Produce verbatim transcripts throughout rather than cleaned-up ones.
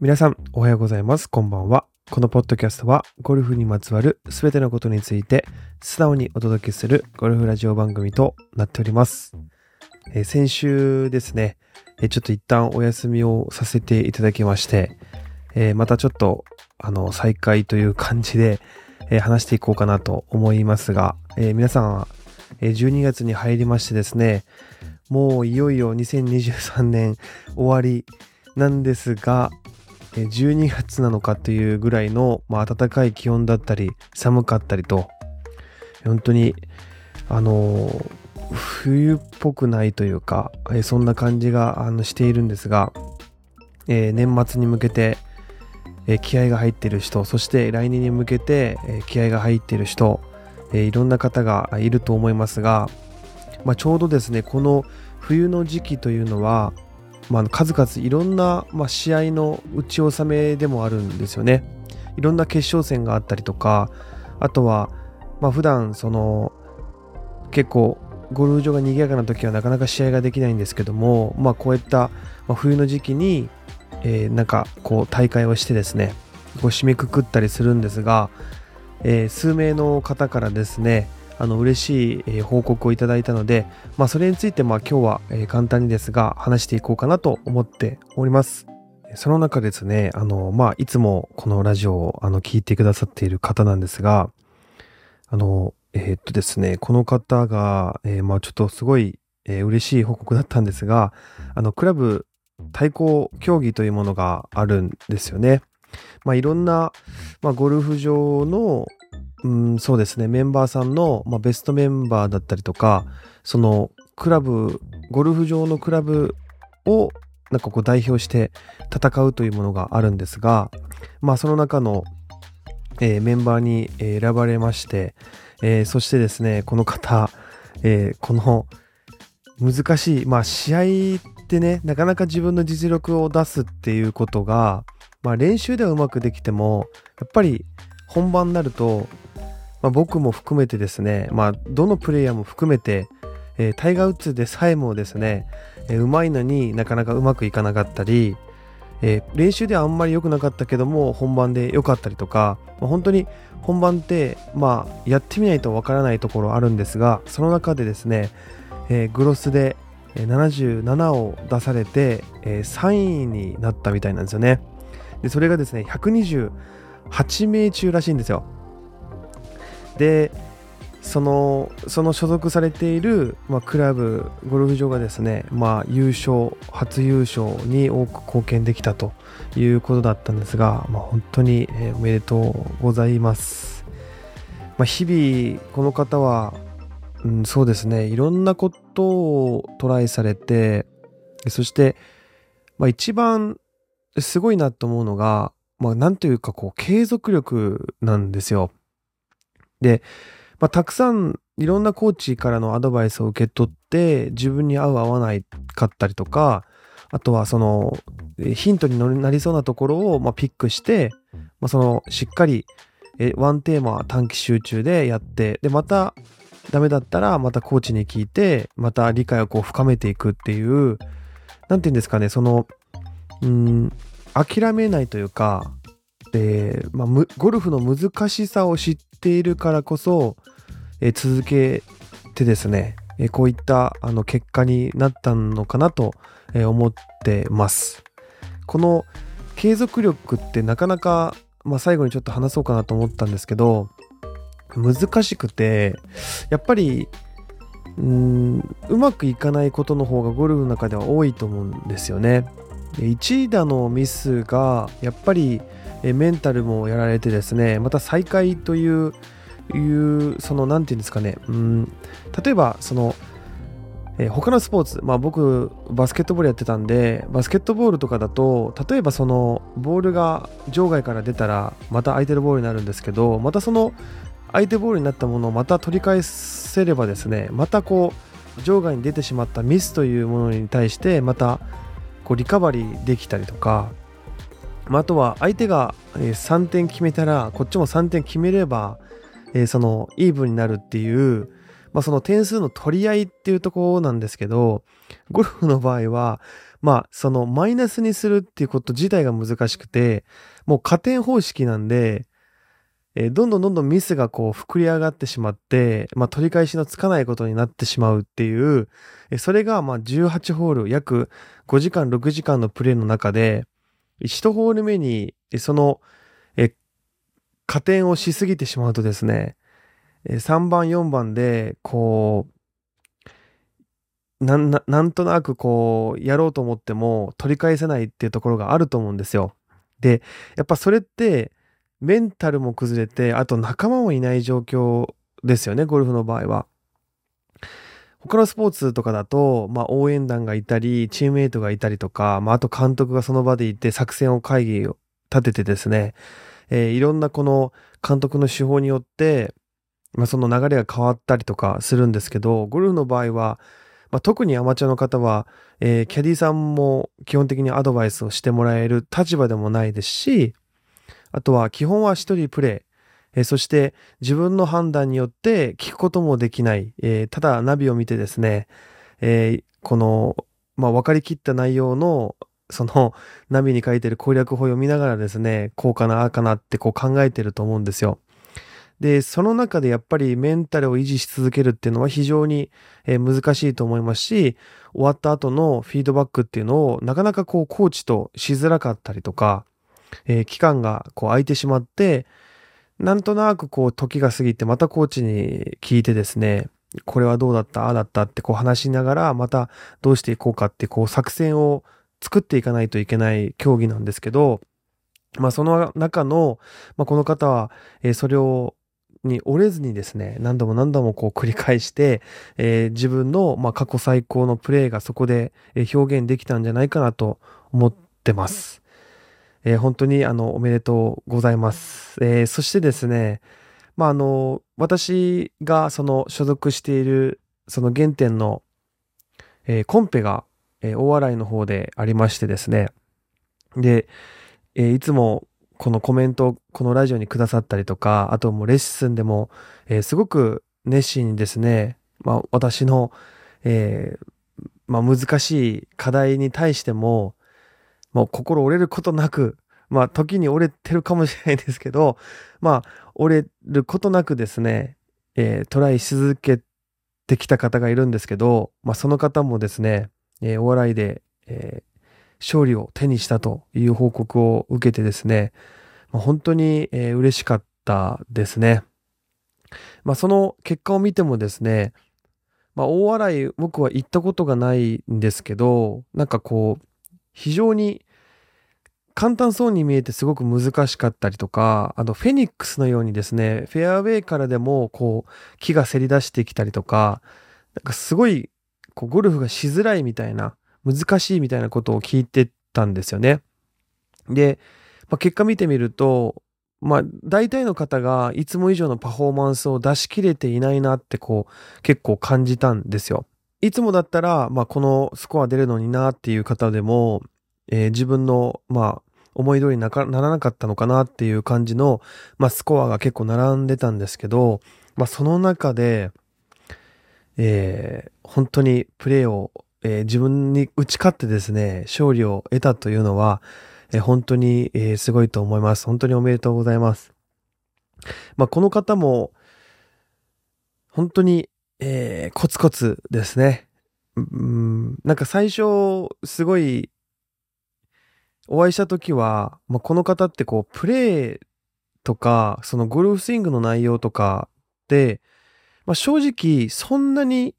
皆さんおはようございます。こんばんは。このポッドキャストはゴルフにまつわるすべてのことについて素直にお届けするゴルフラジオ番組となっております。えー、先週ですね、えー、ちょっと一旦お休みをさせていただきまして、えー、またちょっとあの再開という感じで、えー、話していこうかなと思いますが、えー、皆さんはじゅうにがつに入りましてですね、もういよいよにせんにじゅうさんねん終わりなんですが、じゅうにがつなのかというぐらいの、まあ、暖かい気温だったり寒かったりと、本当にあの冬っぽくないというか、そんな感じがあのしているんですが、えー、年末に向けて、えー、気合が入っている人、そして来年に向けて、えー、気合が入っている人、えー、いろんな方がいると思いますが、まあ、ちょうどですねこの冬の時期というのは、まあ、数々いろんな、まあ、試合の打ち納めでもあるんですよね。いろんな決勝戦があったりとか、あとは、まあ、普段その結構ゴルフ場が賑やかな時はなかなか試合ができないんですけども、まあ、こういった、まあ、冬の時期に、えー、なんかこう大会をしてですね、こう締めくくったりするんですが、えー、数名の方からですねあの嬉しい報告をいただいたので、まあ、それについてまあ今日は簡単にですが話していこうかなと思っております。その中ですね、あの、まあ、いつもこのラジオをあの聞いてくださっている方なんですが、あのえー、っとですねこの方が、えー、まあちょっとすごい嬉しい報告だったんですが、あのクラブ対抗競技というものがあるんですよね。まあ、いろんな、まあ、ゴルフ場のうん、そうですねメンバーさんの、まあ、ベストメンバーだったりとか、そのクラブゴルフ場のクラブをなんかこう代表して戦うというものがあるんですが、まあ、その中の、えー、メンバーに選ばれまして、えー、そしてですねこの方、えー、この難しい、まあ、試合ってねなかなか自分の実力を出すっていうことが、まあ、練習ではうまくできてもやっぱり本番になると、まあ、僕も含めてですね、まあ、どのプレイヤーも含めて、えー、タイガー・ウッズでさえもですね、えー、うまいのになかなかうまくいかなかったり、えー、練習ではあんまり良くなかったけども本番で良かったりとか、まあ、本当に本番って、まあ、やってみないとわからないところあるんですが、その中でですね、えー、グロスでななじゅうななを出されて、えー、さんいになったみたいなんですよね。でそれがですねひゃくにじゅうはちめい中らしいんですよ。でそのその所属されている、まあ、クラブゴルフ場がですね、まあ、優勝初優勝に多く貢献できたということだったんですが、まあ、本当に、えー、おめでとうございます。まあ、日々この方は、うん、そうですねいろんなことをトライされて、そして、まあ、一番すごいなと思うのが、まあ、なんというかこう継続力なんですよ。で、まあ、たくさんいろんなコーチからのアドバイスを受け取って自分に合う合わないかったりとか、あとはそのヒントになりそうなところをまあピックして、まあ、そのしっかりワンテーマ短期集中でやって、でまたダメだったらまたコーチに聞いてまた理解をこう深めていくっていう、なんていうんですかね、そのうーん諦めないというか、えーまあ、ゴルフの難しさを知っているからこそ、えー、続けてですね、えー、こういったあの結果になったのかなと思ってます。この継続力ってなかなか、まあ、最後にちょっと話そうかなと思ったんですけど、難しくてやっぱりうーんうまくいかないことの方がゴルフの中では多いと思うんですよね。一打のミスがやっぱりメンタルもやられてですね、また再開といういうそのなんていうんですかね、うん例えばその、えー、他のスポーツ、まあ、僕バスケットボールやってたんで、バスケットボールとかだと例えばそのボールが場外から出たらまた相手のボールになるんですけど、またその相手ボールになったものをまた取り返せればですね、またこう場外に出てしまったミスというものに対してまたこうリカバリーできたりとか、まあ、あとは相手がさんてん決めたらこっちもさんてん決めれば、えー、そのイーブンになるっていう、まあ、その点数の取り合いっていうところなんですけど、ゴルフの場合はまあそのマイナスにするっていうこと自体が難しくて、もう加点方式なんで、えー、どんどんどんどんミスがこう膨れ上がってしまって、まあ取り返しのつかないことになってしまうっていう、それがまあじゅうはちホール、約ごじかんろくじかんのプレーの中で、いちホール目にそのえ加点をしすぎてしまうとですね、さんばんよんばんでこうな ん, なんとなくこうやろうと思っても取り返せないっていうところがあると思うんですよ。でやっぱそれってメンタルも崩れて、あと仲間もいない状況ですよね、ゴルフの場合は。他のスポーツとかだと、まあ、応援団がいたりチームメイトがいたりとか、まあ、あと監督がその場でいて作戦を会議を立ててですね、えー、いろんなこの監督の手法によって、まあ、その流れが変わったりとかするんですけど、ゴルフの場合は、まあ、特にアマチュアの方は、えー、キャディさんも基本的にアドバイスをしてもらえる立場でもないですし、あとは基本は一人プレー、えー、そして自分の判断によって聞くこともできない、えー、ただナビを見てですね、えー、この、まあ、分かりきった内容のそのナビに書いてる攻略法を読みながらですね、こうかなあかなってこう考えてると思うんですよ。で、その中でやっぱりメンタルを維持し続けるっていうのは非常に難しいと思いますし、終わった後のフィードバックっていうのをなかなかこうコーチとしづらかったりとか、えー、期間がこう空いてしまって、なんとなくこう時が過ぎてまたコーチに聞いてですね、これはどうだった、ああだったってこう話しながら、またどうしていこうかってこう作戦を作っていかないといけない競技なんですけど、まあその中の、まあ、この方は、えー、それをに折れずにですね、何度も何度もこう繰り返して、えー、自分のまあ過去最高のプレーがそこで表現できたんじゃないかなと思ってます。えー、本当にあのおめでとうございます。えー、そしてですね、まああの私がその所属しているその原点の、えー、コンペが、えー、大洗の方でありましてですね、で、えー、いつもこのコメントをこのラジオにくださったりとか、あともうレッスンでも、えー、すごく熱心にですね、まあ、私の、えーまあ、難しい課題に対しても、まあ、心折れることなく、まあ、時に折れてるかもしれないですけど、まあ、折れることなくですね、えー、トライし続けてきた方がいるんですけど、まあ、その方もですね、えー、お笑いで、えー勝利を手にしたという報告を受けてですね、まあ、本当に、えー、嬉しかったですね。まあ、その結果を見てもですね、まあ、大洗僕は行ったことがないんですけど、なんかこう非常に簡単そうに見えてすごく難しかったりとか、あのフェニックスのようにですね、フェアウェイからでもこう木がせり出してきたりとか、なんかすごいこうゴルフがしづらいみたいな、難しいみたいなことを聞いてたんですよね。で、まあ、結果見てみると、まあ、大体の方がいつも以上のパフォーマンスを出し切れていないなってこう結構感じたんですよ。いつもだったら、まあ、このスコア出るのになっていう方でも、えー、自分の、まあ、思い通りに な, ならなかったのかなっていう感じの、まあ、スコアが結構並んでたんですけど、まあ、その中で、えー、本当にプレーをえー、自分に打ち勝ってですね、勝利を得たというのは、えー、本当に、えー、すごいと思います。本当におめでとうございます。まあ、この方も、本当に、えー、コツコツですね。うん、なんか最初、すごい、お会いした時は、まあ、この方ってこう、プレーとか、そのゴルフスイングの内容とかって、まあ、正直、そんなに、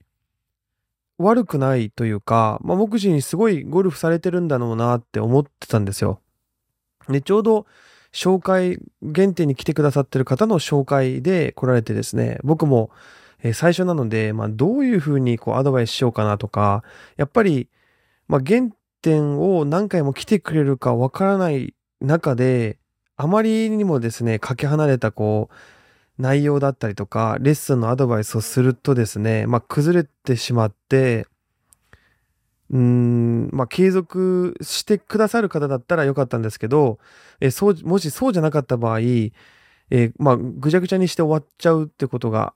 悪くないというか、まあ、僕自身すごいゴルフされてるんだろうなって思ってたんですよ。で、ちょうど紹介、原点に来てくださってる方の紹介で来られてですね、僕も最初なので、まあ、どういうふうにこうアドバイスしようかなとか、やっぱり、まあ、原点を何回も来てくれるかわからない中で、あまりにもですね、かけ離れたこう、内容だったりとかレッスンのアドバイスをするとですね、まあ、崩れてしまって、うーん、まあ、継続してくださる方だったらよかったんですけど、えそうもしそうじゃなかった場合、えー、まあ、ぐちゃぐちゃにして終わっちゃうってことが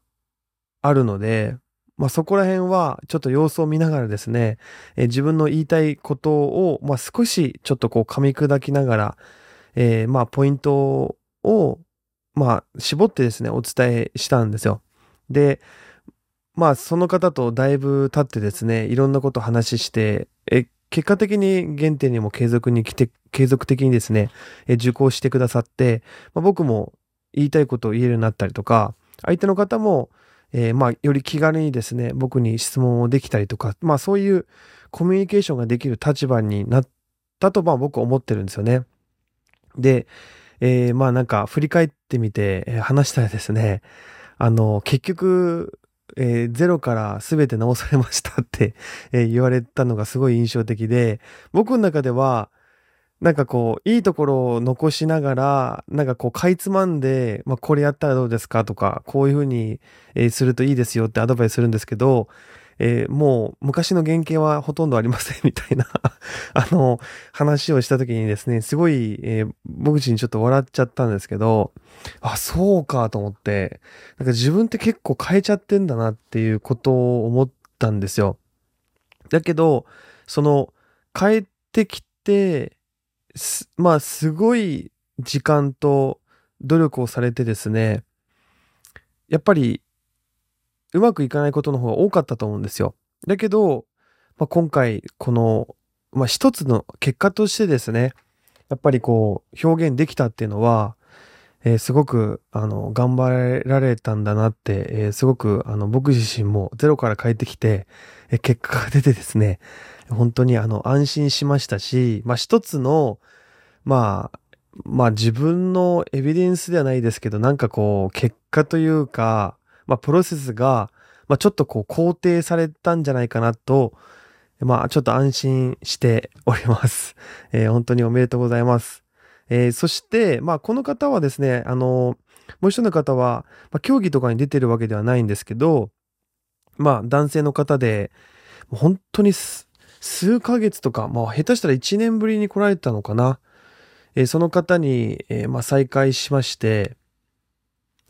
あるので、まあ、そこら辺はちょっと様子を見ながらですね、えー、自分の言いたいことを、まあ、少しちょっとこう噛み砕きながら、えー、まあポイントをまあ絞ってですねお伝えしたんですよ。で、まあその方とだいぶ経ってですねいろんなことを話して、え結果的に原点にも継続に来て継続的にですね、え受講してくださって、まあ、僕も言いたいことを言えるようになったりとか、相手の方も、えー、まあより気軽にですね僕に質問をできたりとか、まあそういうコミュニケーションができる立場になったとまあ僕は思ってるんですよね。で、えー、まあなんか振り返ってみて、えー、話したらですね、あの結局、えー、ゼロから全て直されましたって、えー、言われたのがすごい印象的で、僕の中ではなんかこういいところを残しながらなんかこうかいつまんで、まあ、これやったらどうですかとかこういうふうに、えー、するといいですよってアドバイスするんですけど、えー、もう昔の原型はほとんどありませんみたいなあの話をした時にですねすごい、えー、僕自身ちょっと笑っちゃったんですけど、あそうかと思って、なんか自分って結構変えちゃってんだなっていうことを思ったんですよ。だけどその変えてきてすまあすごい時間と努力をされてですねやっぱりうまくいかないことの方が多かったと思うんですよ。だけど、まあ、今回この、まあ、一つの結果としてですねやっぱりこう表現できたっていうのは、えー、すごくあの頑張られたんだなって、えー、すごくあの僕自身もゼロから変えてきて、えー、結果が出てですね本当にあの安心しましたし、まあ、一つの、まあ、まあ自分のエビデンスではないですけどなんかこう結果というかまあ、プロセスが、まあ、ちょっとこう肯定されたんじゃないかなと、まあ、ちょっと安心しております。えー、本当におめでとうございます。えー、そして、まあ、この方はですね、あのー、もう一人の方は、まあ、競技とかに出てるわけではないんですけど、まあ、男性の方で、本当にす数ヶ月とか、まあ、下手したらいちねんぶりに来られたのかな。えー、その方に、えー、まあ、再会しまして、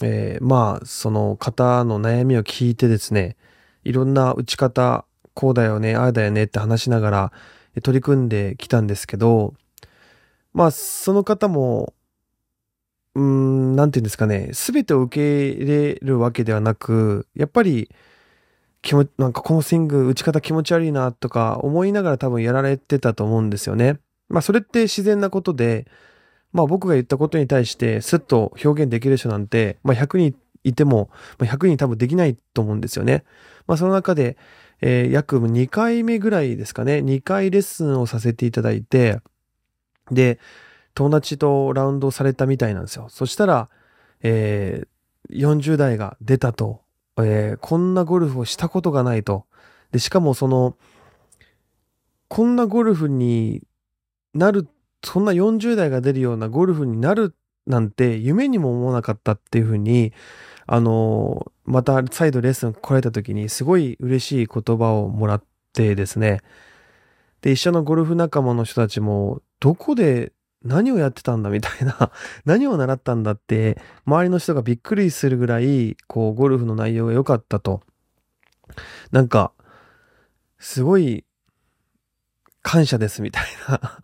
えー、まあその方の悩みを聞いてですねいろんな打ち方こうだよねああだよねって話しながら取り組んできたんですけど、まあその方もうーんなんていうんですかね全てを受け入れるわけではなくやっぱり気持ちなんかこのスイング打ち方気持ち悪いなとか思いながら多分やられてたと思うんですよね。まあそれって自然なことでまあ僕が言ったことに対してスッと表現できる人なんて、まあひゃくにんいても、まあ、ひゃくにん多分できないと思うんですよね。まあその中で、えー、約にかいめぐらいですかね、にかいレッスンをさせていただいて、で、友達とラウンドされたみたいなんですよ。そしたら、えー、よんじゅう代が出たと、えー、こんなゴルフをしたことがないと。で、しかもその、こんなゴルフになるそんなよんじゅう代が出るようなゴルフになるなんて夢にも思わなかったっていうふうに、あのー、また再度レッスン来られた時にすごい嬉しい言葉をもらってですね。で、一緒のゴルフ仲間の人たちもどこで何をやってたんだみたいな、何を習ったんだって周りの人がびっくりするぐらい、こうゴルフの内容が良かったと。なんか、すごい、感謝ですみたいな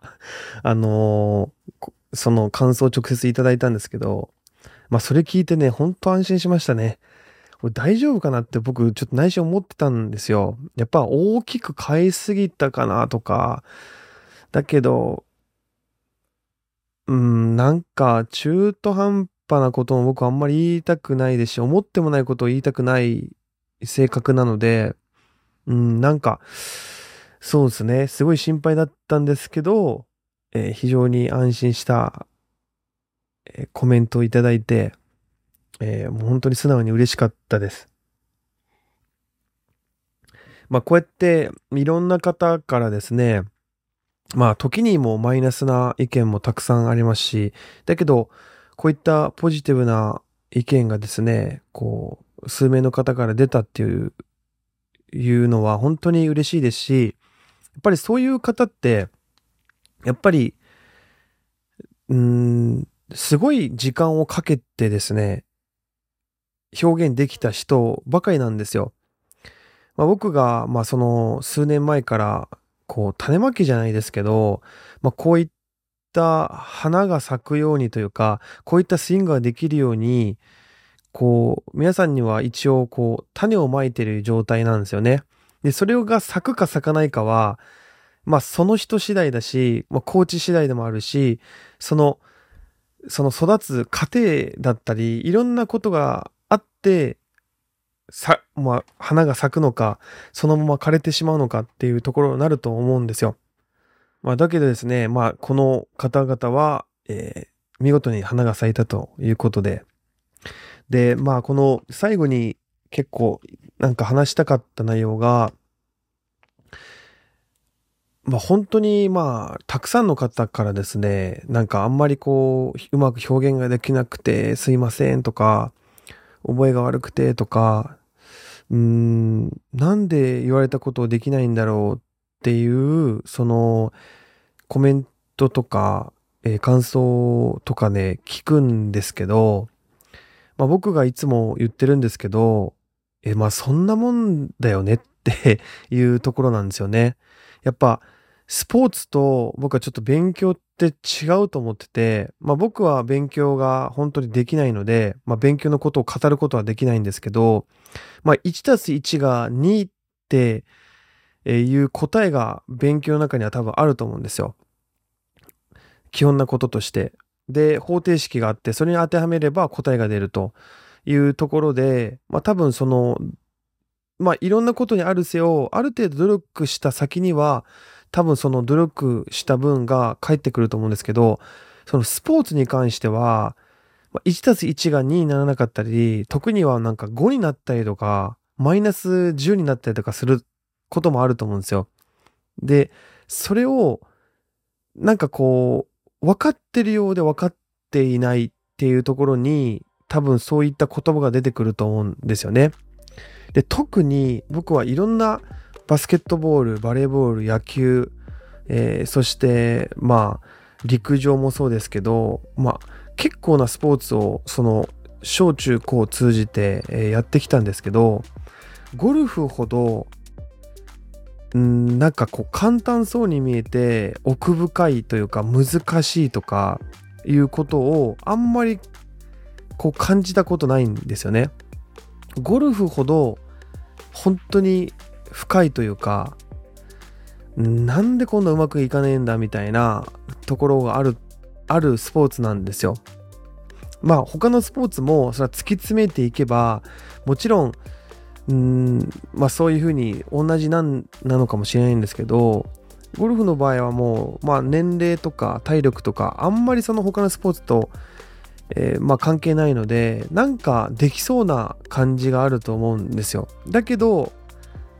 あのー、その感想を直接いただいたんですけど、まあそれ聞いてね本当安心しましたね。これ大丈夫かなって僕ちょっと内心思ってたんですよ。やっぱ大きく変えすぎたかなとか、だけどうーんなんか中途半端なことも僕あんまり言いたくないですし、思ってもないことを言いたくない性格なので、うーんなんかそうですね。すごい心配だったんですけど、えー、非常に安心した、えー、コメントをいただいて、えー、もう本当に素直に嬉しかったです。まあこうやっていろんな方からですね、まあ時にもマイナスな意見もたくさんありますし、だけどこういったポジティブな意見がですね、こう数名の方から出たっていう、いうのは本当に嬉しいですし、やっぱりそういう方ってやっぱりうーんすごい時間をかけてですね表現できた人ばかりなんですよ。まあ、僕が、まあ、その数年前からこう種まきじゃないですけど、まあ、こういった花が咲くようにというか、こういったスイングができるように、こう皆さんには一応こう種をまいてる状態なんですよね。で、それが咲くか咲かないかは、まあ、その人次第だし、まあ、コーチ次第でもあるし、そのその育つ過程だったり、いろんなことがあってさ、まあ、花が咲くのか、そのまま枯れてしまうのかっていうところになると思うんですよ。まあ、だけどですね、まあ、この方々は、えー、見事に花が咲いたということで、で、まあ、この最後に結構なんか話したかった内容が、まあ、本当にまあたくさんの方からですね、なんかあんまりこううまく表現ができなくてすいませんとか、覚えが悪くてとか、うーんなんで言われたことをできないんだろうっていうそのコメントとか、えー、感想とかね聞くんですけど、まあ、僕がいつも言ってるんですけど、えー、まあそんなもんだよねっていうところなんですよね。やっぱスポーツと僕はちょっと勉強って違うと思ってて、まあ僕は勉強が本当にできないので、まあ勉強のことを語ることはできないんですけど、まあいちたすいちがにっていう答えが勉強の中には多分あると思うんですよ。基本なこととして。で、方程式があって、それに当てはめれば答えが出るというところで、まあ多分その、まあいろんなことにあるせよ、ある程度努力した先には、多分その努力した分が返ってくると思うんですけど、そのスポーツに関しては、いちたすいちがににならなかったり、特にはなんかごになったりとか、マイナスじゅうになったりとかすることもあると思うんですよ。で、それを、なんかこう、分かってるようで分かっていないっていうところに、多分そういった言葉が出てくると思うんですよね。で、特に僕はいろんなバスケットボール、バレーボール、野球、えー、そしてまあ陸上もそうですけど、まあ結構なスポーツをその小中高を通じて、えー、やってきたんですけど、ゴルフほどんなんかこう簡単そうに見えて奥深いというか難しいとかいうことをあんまりこう感じたことないんですよね。ゴルフほど本当に深いというか、なんでこんなうまくいかねえんだみたいなところがあるあるスポーツなんですよ。まあ他のスポーツもそれは突き詰めていけばもちろん、うーんまあそういうふうに同じなんなのかもしれないんですけど、ゴルフの場合はもうまあ年齢とか体力とかあんまりその他のスポーツとえー、まあ関係ないので、なんかできそうな感じがあると思うんですよ。だけど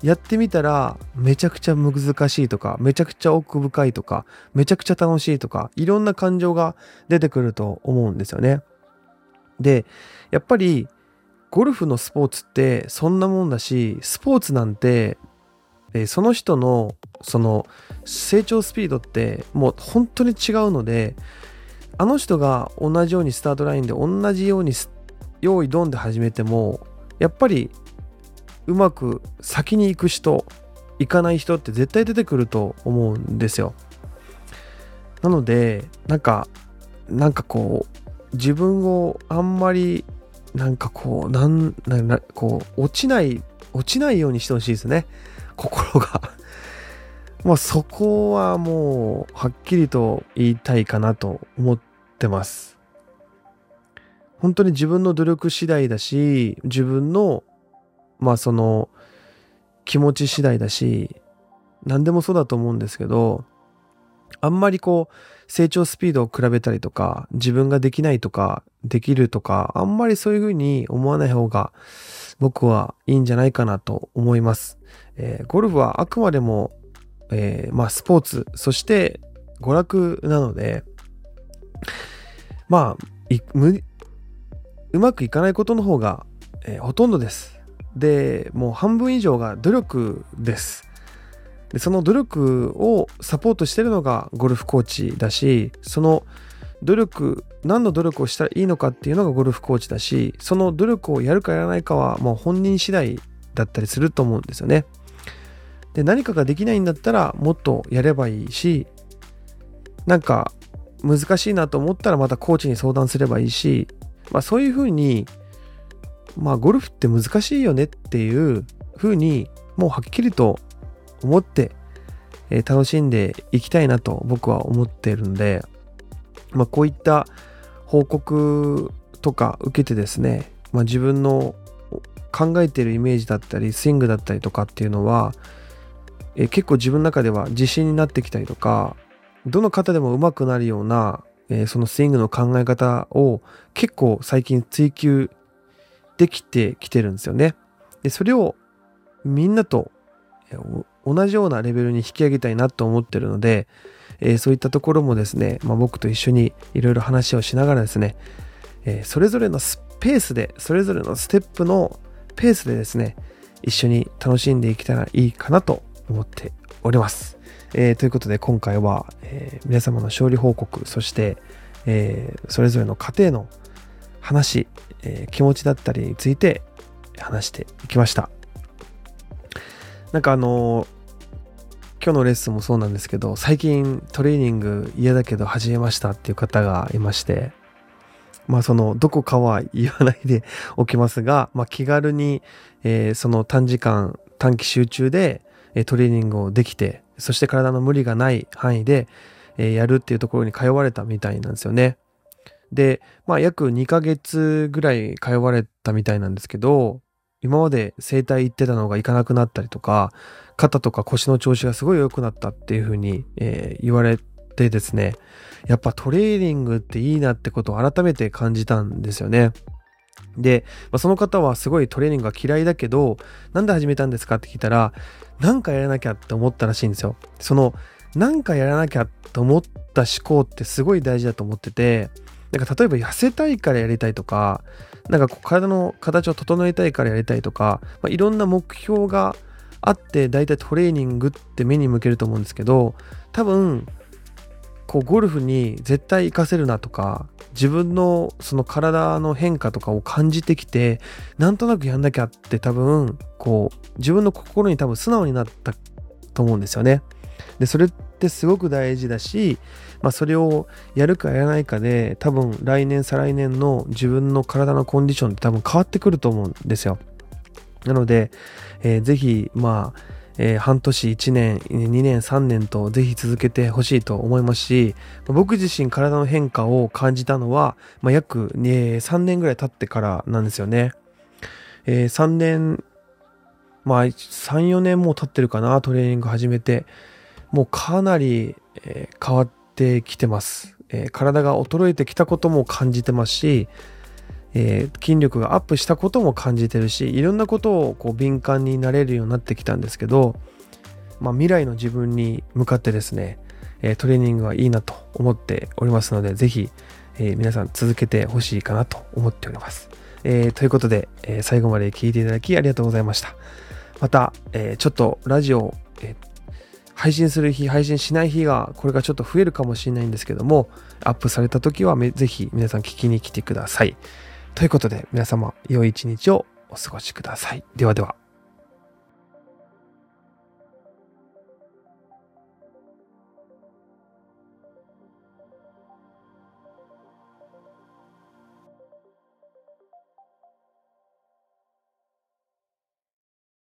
やってみたらめちゃくちゃ難しいとか、めちゃくちゃ奥深いとか、めちゃくちゃ楽しいとか、いろんな感情が出てくると思うんですよね。で、やっぱりゴルフのスポーツってそんなもんだし、スポーツなんて、えー、その人のその成長スピードってもう本当に違うので、あの人が同じようにスタートラインで同じように用意ドンで始めても、やっぱりうまく先に行く人行かない人って絶対出てくると思うんですよ。なのでなんかなんかこう自分をあんまりなんかこうなんなんこう落ちない落ちないようにしてほしいですね、心が。まあ、そこはもうはっきりと言いたいかなと思ってます。本当に自分の努力次第だし、自分のまあその気持ち次第だし、何でもそうだと思うんですけど、あんまりこう成長スピードを比べたりとか、自分ができないとかできるとか、あんまりそういうふうに思わない方が僕はいいんじゃないかなと思います。えー、ゴルフはあくまでもえー、まあスポーツ、そして娯楽なので、まあいむうまくいかないことの方が、えー、ほとんどです。で、もう半分以上が努力です。で、その努力をサポートしてるのがゴルフコーチだし、その努力、何の努力をしたらいいのかっていうのがゴルフコーチだし、その努力をやるかやらないかはもう本人次第だったりすると思うんですよね。で、何かができないんだったらもっとやればいいし、なんか難しいなと思ったらまたコーチに相談すればいいし、まあ、そういうふうに、まあ、ゴルフって難しいよねっていうふうにもうはっきりと思って楽しんでいきたいなと僕は思っているので、まあ、こういった報告とか受けてですね、まあ、自分の考えているイメージだったりスイングだったりとかっていうのはえ結構自分の中では自信になってきたりとか、どの方でも上手くなるような、えー、そのスイングの考え方を結構最近追求できてきてるんですよね。で、それをみんなと同じようなレベルに引き上げたいなと思ってるので、えー、そういったところもですね、まあ、僕と一緒にいろいろ話をしながらですね、えー、それぞれのペースで、それぞれのステップのペースでですね、一緒に楽しんでいけたらいいかなと思っております。えー、ということで今回は、えー、皆様の勝利報告、そして、えー、それぞれの家庭の話、えー、気持ちだったりについて話していきました。なんかあのー、今日のレッスンもそうなんですけど、最近トレーニング嫌だけど始めましたっていう方がいまして、まあそのどこかは言わないでおきますが、まあ、気軽に、えー、その短時間短期集中でトレーニングをできて、そして体の無理がない範囲でやるっていうところに通われたみたいなんですよね。で、まあ約にかげつぐらい通われたみたいなんですけど、今まで整体行ってたのが行かなくなったりとか、肩とか腰の調子がすごい良くなったっていうふうに言われてですね、やっぱトレーニングっていいなってことを改めて感じたんですよね。で、まあ、その方はすごいトレーニングが嫌いだけど、なんで始めたんですかって聞いたら、なんかやらなきゃって思ったらしいんですよ。そのなんかやらなきゃと思った思考ってすごい大事だと思ってて、なんか例えば痩せたいからやりたいとか、なんかこう体の形を整えたいからやりたいとか、まあ、いろんな目標があって大体トレーニングって目に向けると思うんですけど、多分こうゴルフに絶対活かせるなとか、自分のその体の変化とかを感じてきて、なんとなくやんなきゃって多分こう自分の心に多分素直になったと思うんですよね。で、それってすごく大事だし、まあ、それをやるかやらないかで多分来年再来年の自分の体のコンディションって多分変わってくると思うんですよ。なので、えー、ぜひまあえー、半年いちねんにねんさんねんとぜひ続けてほしいと思いますし、僕自身体の変化を感じたのは、まあ、約、えー、さんねんぐらい経ってからなんですよね。えー、さんねん、まあ、さんよねんもう経ってるかな、トレーニング始めてもうかなり、えー、変わってきてます、えー、体が衰えてきたことも感じてますし、えー、筋力がアップしたことも感じてるし、いろんなことをこう敏感になれるようになってきたんですけど、まあ、未来の自分に向かってですね、えー、トレーニングはいいなと思っておりますので、ぜひ、えー、皆さん続けてほしいかなと思っております、えー、ということで、えー、最後まで聞いていただきありがとうございました。また、えー、ちょっとラジオ、えー配信する日、配信しない日がこれがちょっと増えるかもしれないんですけども、アップされた時はぜひ皆さん聞きに来てください。ということで皆様、良い一日をお過ごしください。ではでは。